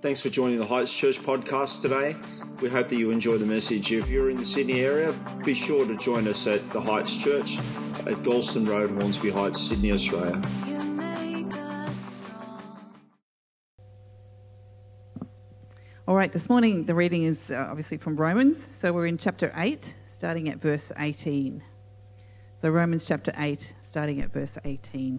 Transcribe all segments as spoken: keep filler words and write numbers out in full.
Thanks for joining the Heights Church podcast today. We hope that you enjoy the message. If you're in the Sydney area, be sure to join us at the Heights Church at Galston Road, Hornsby Heights, Sydney, Australia. All right, this morning the reading is uh, obviously from Romans. So we're in chapter eight, starting at verse eighteen. So Romans chapter eight, starting at verse eighteen.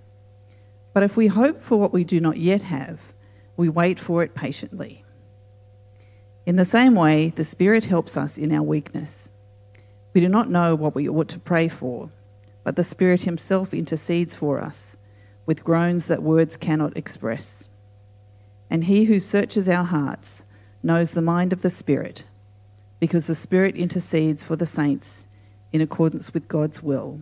But if we hope for what we do not yet have, we wait for it patiently. In the same way, the Spirit helps us in our weakness. We do not know what we ought to pray for, but the Spirit himself intercedes for us with groans that words cannot express. And he who searches our hearts knows the mind of the Spirit, because the Spirit intercedes for the saints in accordance with God's will.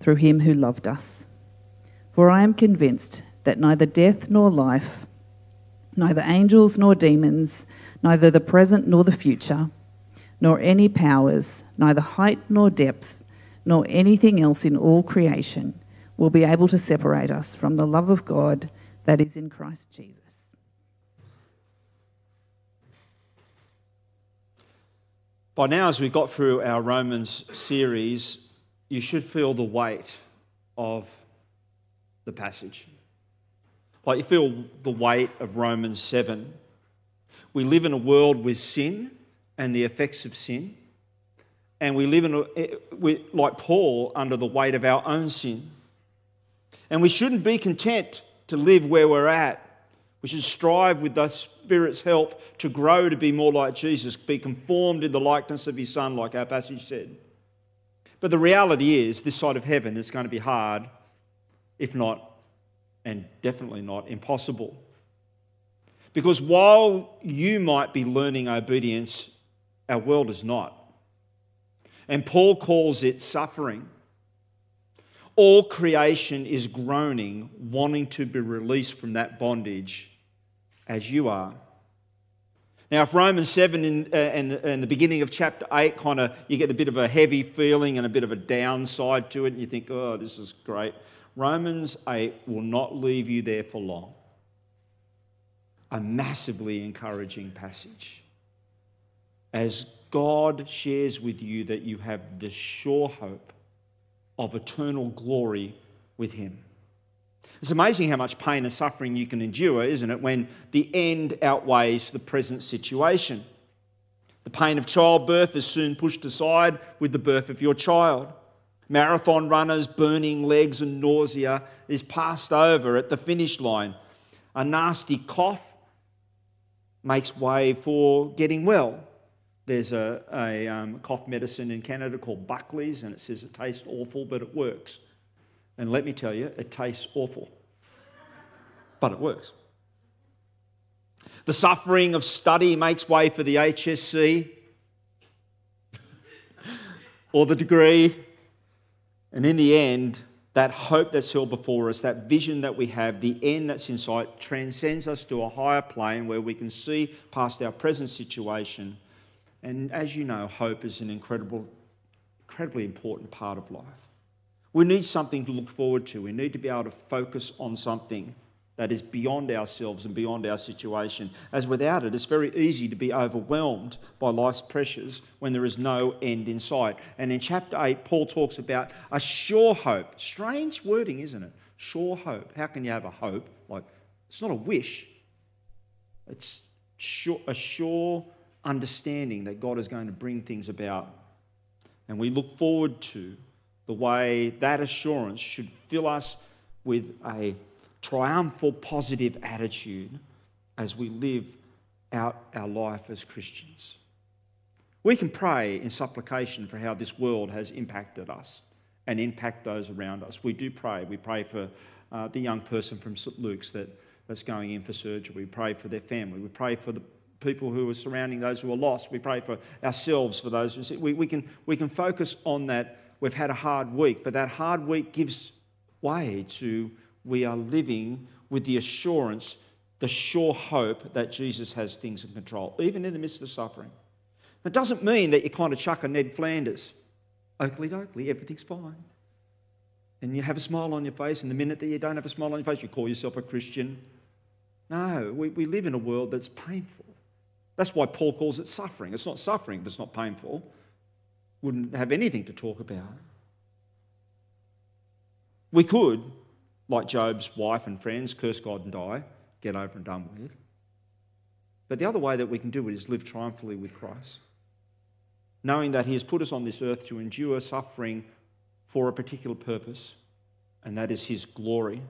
through him who loved us. For I am convinced that neither death nor life, neither angels nor demons, neither the present nor the future, nor any powers, neither height nor depth, nor anything else in all creation will be able to separate us from the love of God that is in Christ Jesus. By now, as we got through our Romans series, you should feel the weight of the passage. Like you feel the weight of Romans seven. We live in a world with sin and the effects of sin. And we live, in a, we, like Paul, under the weight of our own sin. And we shouldn't be content to live where we're at. We should strive with the Spirit's help to grow to be more like Jesus, be conformed in the likeness of his Son, like our passage said. But the reality is, this side of heaven is going to be hard, if not, and definitely not, impossible. Because while you might be learning obedience, our world is not. And Paul calls it suffering. All creation is groaning, wanting to be released from that bondage, as you are. Now, if Romans seven and, and, and the beginning of chapter eight, kind of, you get a bit of a heavy feeling and a bit of a downside to it, and you think, oh, this is great. Romans eight will not leave you there for long. A massively encouraging passage. As God shares with you that you have the sure hope of eternal glory with him. It's amazing how much pain and suffering you can endure, isn't it, when the end outweighs the present situation. The pain of childbirth is soon pushed aside with the birth of your child. Marathon runners, burning legs and nausea is passed over at the finish line. A nasty cough makes way for getting well. There's a, a um, cough medicine in Canada called Buckley's, and it says it tastes awful, but it works. And let me tell you, it tastes awful, but it works. The suffering of study makes way for the H S C or the degree. And in the end, that hope that's held before us, that vision that we have, the end that's in sight, transcends us to a higher plane where we can see past our present situation. And as you know, hope is an incredible, incredibly important part of life. We need something to look forward to. We need to be able to focus on something that is beyond ourselves and beyond our situation, as without it, it's very easy to be overwhelmed by life's pressures when there is no end in sight. And in chapter eight, Paul talks about a sure hope. Strange wording, isn't it? Sure hope. How can you have a hope? Like, it's not a wish. It's sure, a sure understanding that God is going to bring things about. And we look forward to the way that assurance should fill us with a triumphal, positive attitude as we live out our life as Christians. We can pray in supplication for how this world has impacted us and impact those around us. We do pray. We pray for uh, the young person from Saint Luke's that, that's going in for surgery. We pray for their family. We pray for the people who are surrounding those who are lost. We pray for ourselves, for those who are sick. We, we can, we can focus on that. We've had a hard week, but that hard week gives way to we are living with the assurance, the sure hope that Jesus has things in control, even in the midst of suffering. It doesn't mean that you kind of chuck a Ned Flanders, Oakley Doakley, everything's fine. And you have a smile on your face, and the minute that you don't have a smile on your face, you call yourself a Christian. No, we, we live in a world that's painful. That's why Paul calls it suffering. It's not suffering, but it's not painful. Wouldn't have anything to talk about. We could, like Job's wife and friends, curse God and die, get over and done with. But the other way that we can do it is live triumphantly with Christ, knowing that he has put us on this earth to endure suffering for a particular purpose, and that is his glory.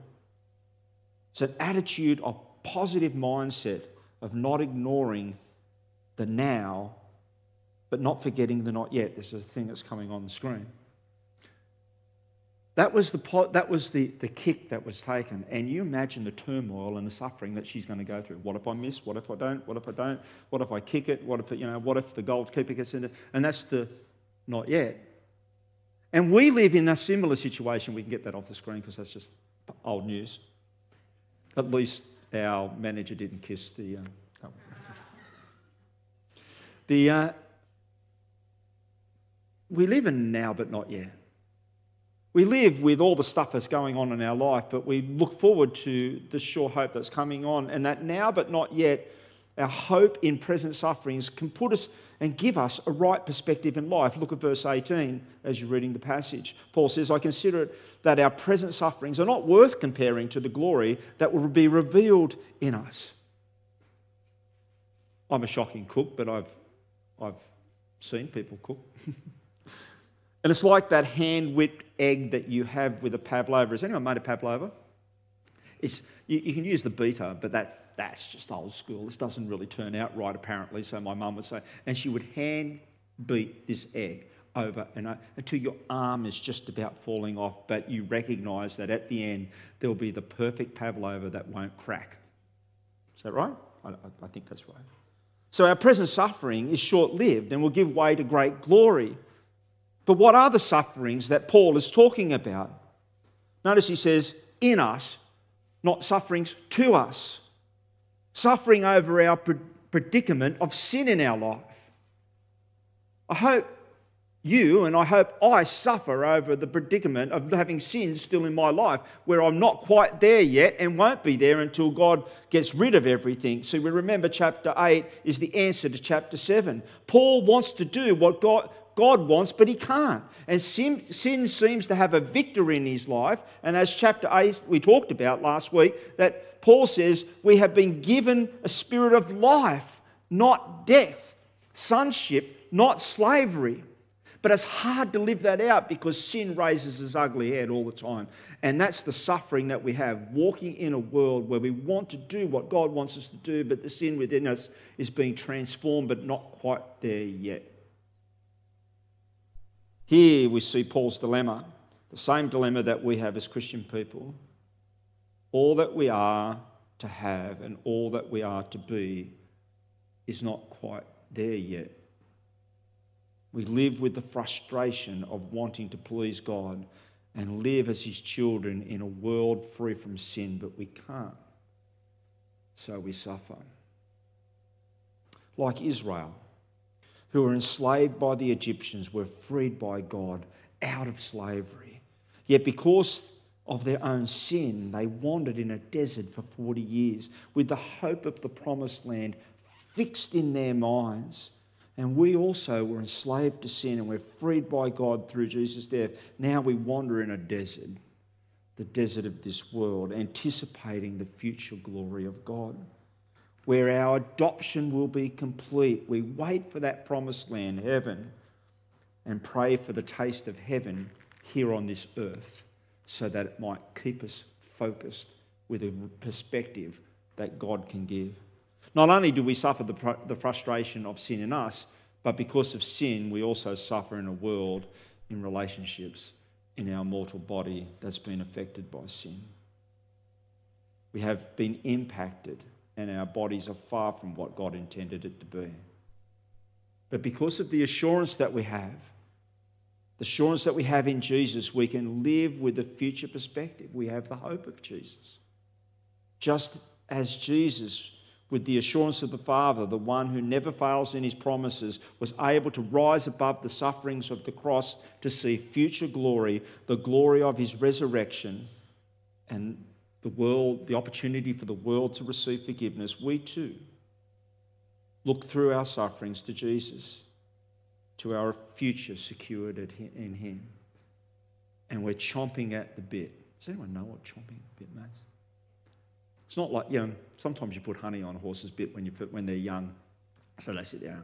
It's an attitude of positive mindset, of not ignoring the now, but not forgetting the not yet. There's a thing that's coming on the screen. That was, the, that was the, the kick that was taken. And you imagine the turmoil and the suffering that she's going to go through. What if I miss? What if I don't? What if I don't? What if I kick it? What if, it, you know, what if the goalkeeper gets in it? And that's the not yet. And we live in a similar situation. We can get that off the screen because that's just old news. At least our manager didn't kiss the... Uh, oh. the uh, we live in now but not yet. We live with all the stuff that's going on in our life, but we look forward to the sure hope that's coming on, and that now but not yet, our hope in present sufferings can put us and give us a right perspective in life. Look at verse eighteen as you're reading the passage. Paul says, I consider it that our present sufferings are not worth comparing to the glory that will be revealed in us. I'm a shocking cook, but I've, I've seen people cook. And it's like that hand-whipped egg that you have with a pavlova. Has anyone made a pavlova? It's, you, you can use the beater, but that, that's just old school. This doesn't really turn out right, apparently, so my mum would say. And she would hand-beat this egg over and over until your arm is just about falling off, but you recognise that at the end there'll be the perfect pavlova that won't crack. Is that right? I, I think that's right. So our present suffering is short-lived and will give way to great glory. But what are the sufferings that Paul is talking about? Notice he says, in us, not sufferings to us. Suffering over our predicament of sin in our life. I hope you, and I hope I suffer over the predicament of having sin still in my life where I'm not quite there yet and won't be there until God gets rid of everything. So we remember chapter eight is the answer to chapter seven. Paul wants to do what God, God wants, but he can't. And sin, sin seems to have a victor in his life. And as chapter eight we talked about last week, that Paul says we have been given a spirit of life, not death, sonship, not slavery. But it's hard to live that out because sin raises its ugly head all the time. And that's the suffering that we have, walking in a world where we want to do what God wants us to do, but the sin within us is being transformed, but not quite there yet. Here we see Paul's dilemma, the same dilemma that we have as Christian people. All that we are to have and all that we are to be is not quite there yet. We live with the frustration of wanting to please God and live as his children in a world free from sin, but we can't. So we suffer. Like Israel, who were enslaved by the Egyptians, were freed by God out of slavery. Yet because of their own sin, they wandered in a desert for forty years with the hope of the promised land fixed in their minds. And we also were enslaved to sin and we're freed by God through Jesus' death. Now we wander in a desert, the desert of this world, anticipating the future glory of God, where our adoption will be complete. We wait for that promised land, heaven, and pray for the taste of heaven here on this earth so that it might keep us focused with a perspective that God can give. Not only do we suffer the, the frustration of sin in us, but because of sin, we also suffer in a world, in relationships, in our mortal body that's been affected by sin. We have been impacted, and our bodies are far from what God intended it to be. But because of the assurance that we have, the assurance that we have in Jesus, we can live with a future perspective. We have the hope of Jesus. Just as Jesus, with the assurance of the Father, the one who never fails in his promises, was able to rise above the sufferings of the cross to see future glory, the glory of his resurrection, and the world, the opportunity for the world to receive forgiveness. We too look through our sufferings to Jesus, to our future secured in him. And we're chomping at the bit. Does anyone know what chomping at the bit means? It's not like, you know, sometimes you put honey on a horse's bit when, you, when they're young, so they sit down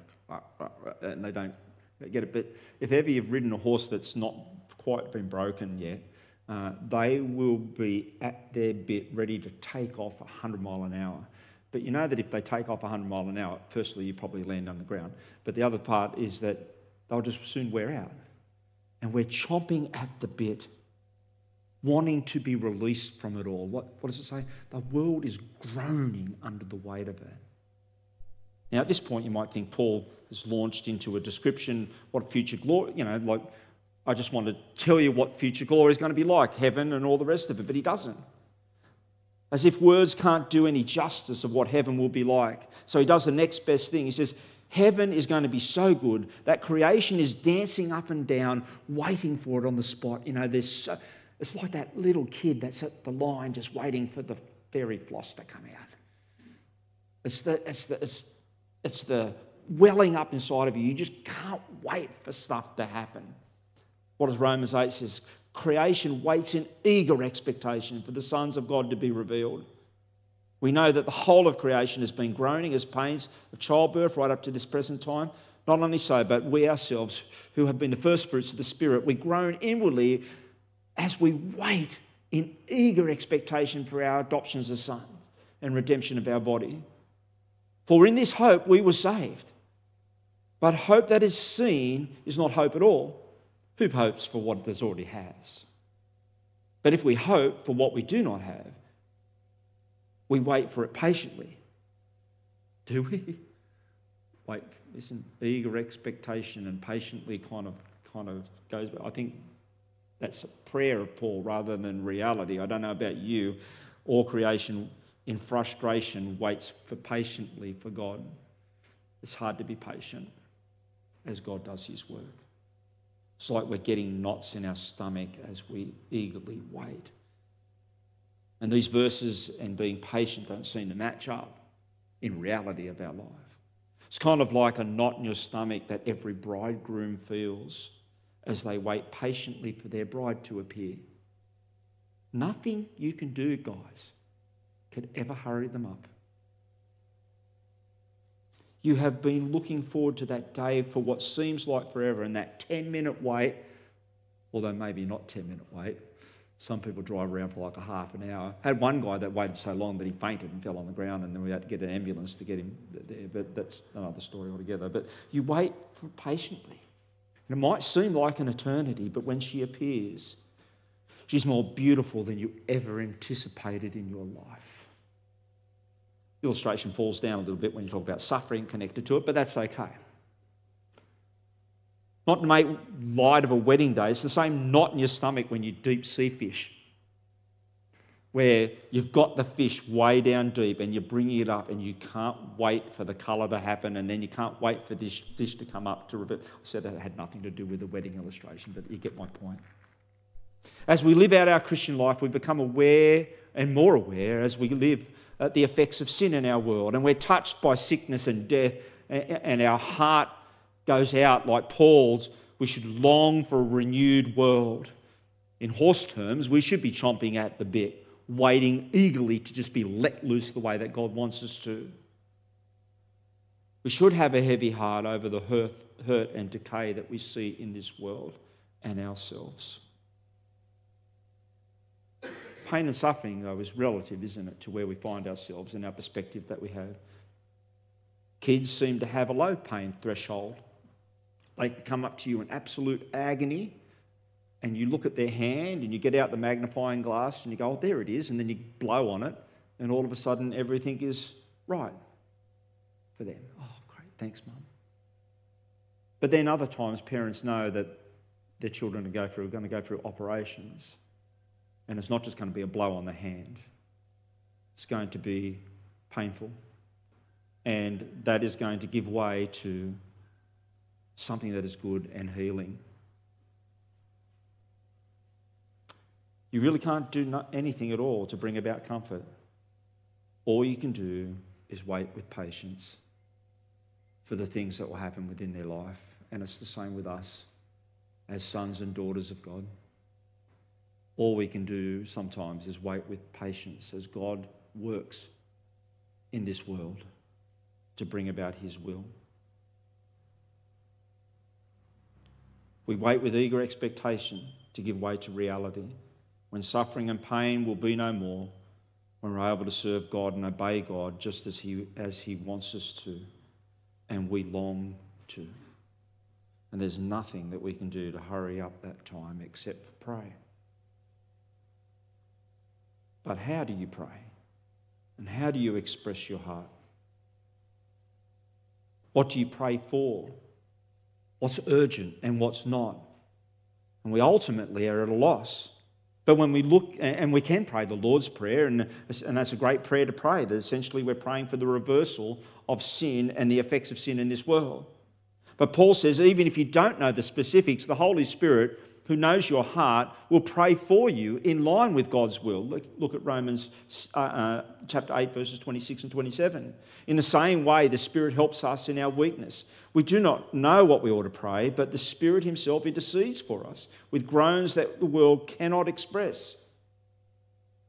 and they don't they get a bit. If ever you've ridden a horse that's not quite been broken yet, uh, they will be at their bit ready to take off a hundred mile an hour. But you know that if they take off a hundred mile an hour, firstly, you probably land on the ground. But the other part is that they'll just soon wear out. And we're chomping at the bit, wanting to be released from it all. What, what does it say? The world is groaning under the weight of it. Now, at this point, you might think Paul has launched into a description, what future glory, you know, like, I just want to tell you what future glory is going to be like, heaven and all the rest of it, but he doesn't. As if words can't do any justice of what heaven will be like. So he does the next best thing. He says, heaven is going to be so good that creation is dancing up and down, waiting for it on the spot. You know, there's so... It's like that little kid that's at the line just waiting for the fairy floss to come out. It's the, it's the, it's, it's the welling up inside of you. You just can't wait for stuff to happen. What does Romans eight says? Creation waits in eager expectation for the sons of God to be revealed. We know that the whole of creation has been groaning as pains of childbirth right up to this present time. Not only so, but we ourselves, who have been the first fruits of the Spirit, we groan inwardly as we wait in eager expectation for our adoption as sons and redemption of our body. For in this hope we were saved. But hope that is seen is not hope at all. Who hopes for what there's already has? But if we hope for what we do not have, we wait for it patiently. Do we? Wait, isn't eager expectation and patiently kind of, kind of goes back? I think that's a prayer of Paul rather than reality. I don't know about you. All creation in frustration waits for patiently for God. It's hard to be patient as God does his work. It's like we're getting knots in our stomach as we eagerly wait. And these verses and being patient don't seem to match up in reality of our life. It's kind of like a knot in your stomach that every bridegroom feels as they wait patiently for their bride to appear. Nothing you can do, guys, could ever hurry them up. You have been looking forward to that day for what seems like forever, and that ten-minute wait, although maybe not ten-minute wait. Some people drive around for like a half an hour. I had one guy that waited so long that he fainted and fell on the ground, and then we had to get an ambulance to get him there, but that's another story altogether. But you wait for patiently. And it might seem like an eternity, but when she appears, she's more beautiful than you ever anticipated in your life. The illustration falls down a little bit when you talk about suffering connected to it, but that's okay. Not to make light of a wedding day. It's the same knot in your stomach when you deep sea fish, where you've got the fish way down deep and you bring it up and you can't wait for the colour to happen, and then you can't wait for this fish to come up to revert. I said that had nothing to do with the wedding illustration, but you get my point. As we live out our Christian life, we become aware and more aware as we live at the effects of sin in our world, and we're touched by sickness and death, and our heart goes out like Paul's. We should long for a renewed world. In horse terms, we should be chomping at the bit, waiting eagerly to just be let loose the way that God wants us to. We should have a heavy heart over the hurt, hurt and decay that we see in this world and ourselves. Pain and suffering, though, is relative, isn't it, to where we find ourselves and our perspective that we have. Kids seem to have a low pain threshold. They can come up to you in absolute agony, and you look at their hand and you get out the magnifying glass and you go, oh, there it is, and then you blow on it, and all of a sudden everything is right for them. Oh, great, thanks, Mum. But then other times parents know that their children are going to go through, going to go through operations. And it's not just going to be a blow on the hand. It's going to be painful. And that is going to give way to something that is good and healing. You really can't do anything at all to bring about comfort. All you can do is wait with patience for the things that will happen within their life. And it's the same with us as sons and daughters of God. All we can do sometimes is wait with patience as God works in this world to bring about his will. We wait with eager expectation to give way to reality when suffering and pain will be no more, when we're able to serve God and obey God just as he, as he wants us to, and we long to. And there's nothing that we can do to hurry up that time except for prayer. But how do you pray? And how do you express your heart? What do you pray for? What's urgent and what's not? And we ultimately are at a loss. But when we look, and we can pray the Lord's Prayer, and, and that's a great prayer to pray, that essentially we're praying for the reversal of sin and the effects of sin in this world. But Paul says, even if you don't know the specifics, the Holy Spirit, who knows your heart, will pray for you in line with God's will. Look, look at Romans uh, uh, chapter eight, verses twenty-six and twenty-seven. In the same way, the Spirit helps us in our weakness. We do not know what we ought to pray, but the Spirit himself intercedes for us with groans that the world cannot express.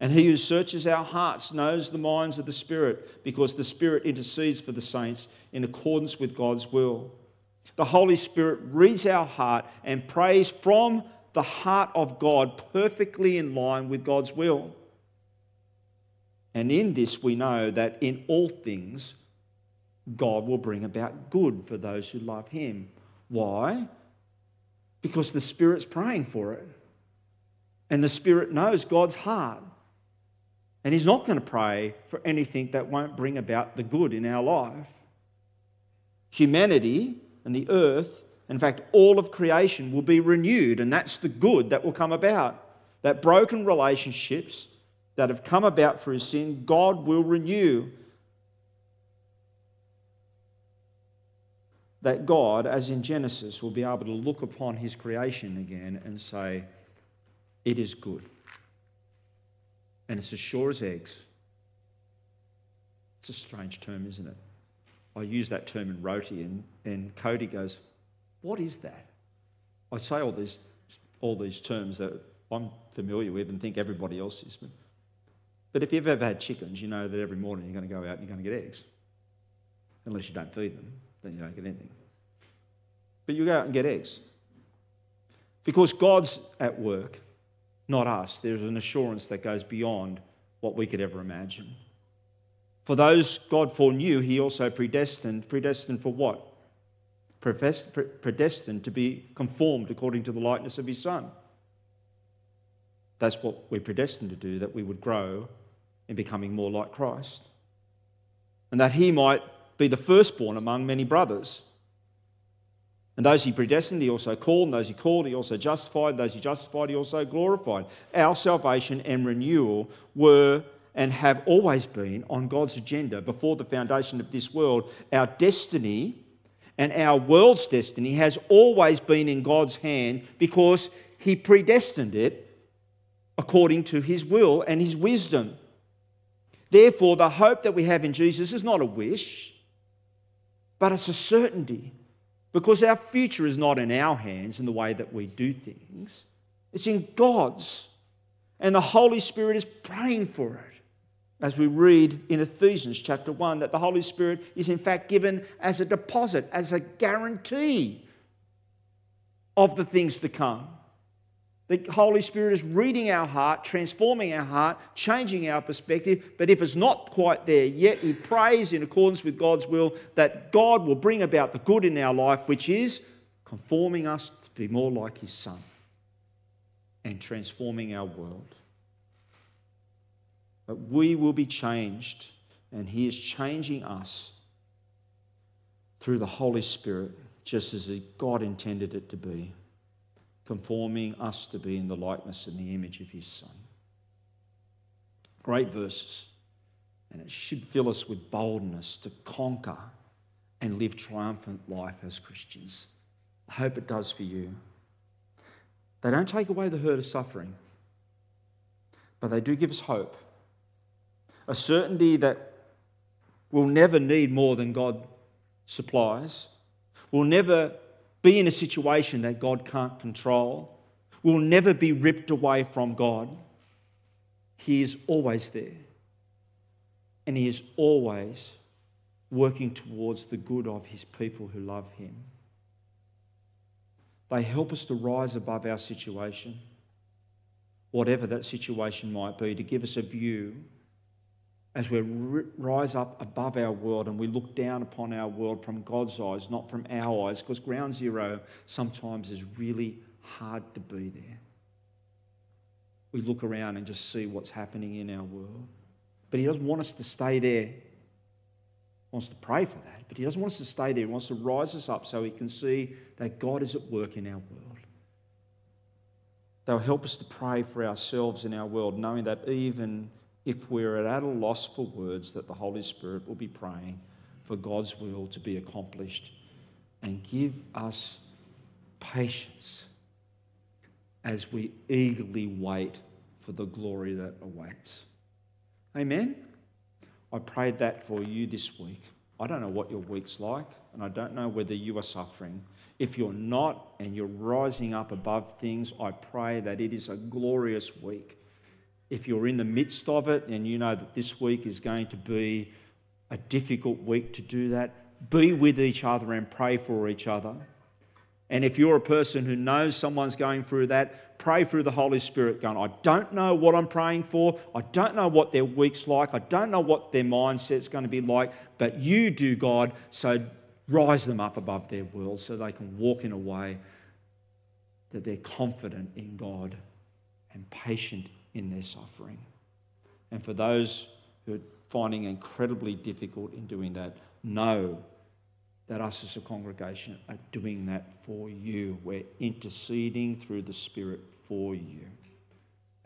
And he who searches our hearts knows the minds of the Spirit, because the Spirit intercedes for the saints in accordance with God's will. The Holy Spirit reads our heart and prays from the heart of God, perfectly in line with God's will. And in this we know that in all things God will bring about good for those who love him. Why? Because the Spirit's praying for it. And the Spirit knows God's heart. And he's not going to pray for anything that won't bring about the good in our life. Humanity and the earth, in fact, all of creation will be renewed, and that's the good that will come about. That broken relationships that have come about through sin, God will renew. that God, as in Genesis, will be able to look upon his creation again and say, it is good. And it's as sure as eggs. It's a strange term, isn't it? I use that term in Roti, and, and Cody goes, what is that? I say all these, all these terms that I'm familiar with and think everybody else is. But, but if you've ever had chickens, you know that every morning you're going to go out and you're going to get eggs. Unless you don't feed them, then you don't get anything. But you go out and get eggs. Because God's at work, not us. There's an assurance that goes beyond what we could ever imagine. For those God foreknew, he also predestined. Predestined for what? Predestined to be conformed according to the likeness of his Son. That's what we're predestined to do, that we would grow in becoming more like Christ. And that he might be the firstborn among many brothers. And those he predestined, he also called. And those he called, he also justified. And those he justified, he also glorified. Our salvation and renewal were and have always been on God's agenda before the foundation of this world. Our destiny and our world's destiny has always been in God's hand because he predestined it according to his will and his wisdom. Therefore, the hope that we have in Jesus is not a wish, but it's a certainty. Because our future is not in our hands in the way that we do things. It's in God's. And the Holy Spirit is praying for it. As we read in Ephesians chapter one, that the Holy Spirit is in fact given as a deposit, as a guarantee of the things to come. The Holy Spirit is reading our heart, transforming our heart, changing our perspective. But if it's not quite there yet, he prays in accordance with God's will that God will bring about the good in our life, which is conforming us to be more like his Son and transforming our world. But we will be changed, and he is changing us through the Holy Spirit, just as God intended it to be. Conforming us to be in the likeness and the image of his Son. Great verses. And it should fill us with boldness to conquer and live triumphant life as Christians. I hope it does for you. They don't take away the hurt of suffering, but they do give us hope. A certainty that we'll never need more than God supplies. We'll never be in a situation that God can't control. We'll never be ripped away from God. He is always there. And he is always working towards the good of his people who love him. They help us to rise above our situation, whatever that situation might be, to give us a view as we rise up above our world and we look down upon our world from God's eyes, not from our eyes, because ground zero sometimes is really hard to be there. We look around and just see what's happening in our world. But he doesn't want us to stay there. He wants to pray for that, but he doesn't want us to stay there. He wants to rise us up so we can see that God is at work in our world. They'll help us to pray for ourselves in our world, knowing that even if we're at a loss for words, that the Holy Spirit will be praying for God's will to be accomplished and give us patience as we eagerly wait for the glory that awaits. Amen? I prayed that for you this week. I don't know what your week's like, and I don't know whether you are suffering. If you're not and you're rising up above things, I pray that it is a glorious week. If you're in the midst of it and you know that this week is going to be a difficult week to do that, be with each other and pray for each other. And if you're a person who knows someone's going through that, pray through the Holy Spirit going, I don't know what I'm praying for. I don't know what their week's like. I don't know what their mindset's going to be like. But you do, God, so rise them up above their world so they can walk in a way that they're confident in God and patient in their suffering. And for those who are finding it incredibly difficult in doing that, know that us as a congregation are doing that for you. We're interceding through the Spirit for you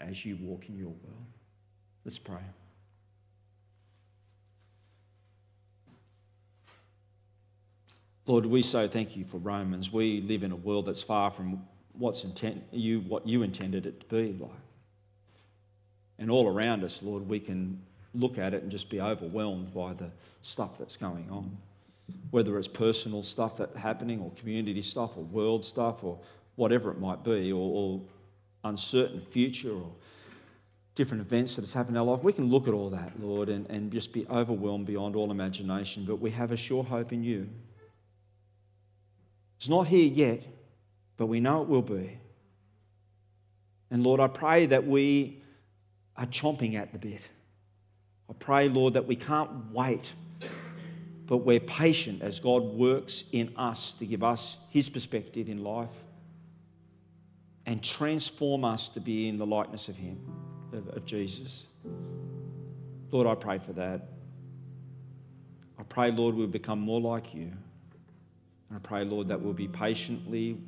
as you walk in your world. Let's pray. Lord, we so thank you for Romans. We live in a world that's far from what's intent, you, what you intended it to be like. And all around us, Lord, we can look at it and just be overwhelmed by the stuff that's going on, whether it's personal stuff that's happening or community stuff or world stuff or whatever it might be, or, or uncertain future or different events that has happened in our life. We can look at all that, Lord, and, and just be overwhelmed beyond all imagination, but we have a sure hope in you. It's not here yet, but we know it will be. And Lord, I pray that we are chomping at the bit. I pray, Lord, that we can't wait, but we're patient as God works in us to give us his perspective in life and transform us to be in the likeness of him, of, of Jesus. Lord, I pray for that. I pray, Lord, we'll become more like you. And I pray, Lord, that we'll be patiently,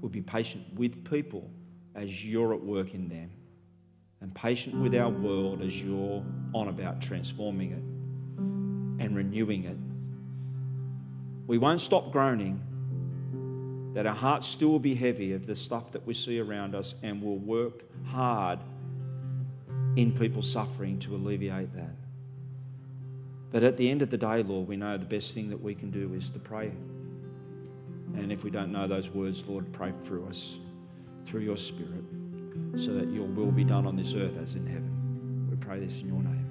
we'll be patient with people as you're at work in them, and patient with our world as you're on about transforming it and renewing it. We won't stop groaning, that our hearts still will be heavy of the stuff that we see around us, and we'll work hard in people's suffering to alleviate that. But at the end of the day, Lord, we know the best thing that we can do is to pray. And if we don't know those words, Lord, pray through us, through your Spirit, so that your will be done on this earth as in heaven. We pray this in your name.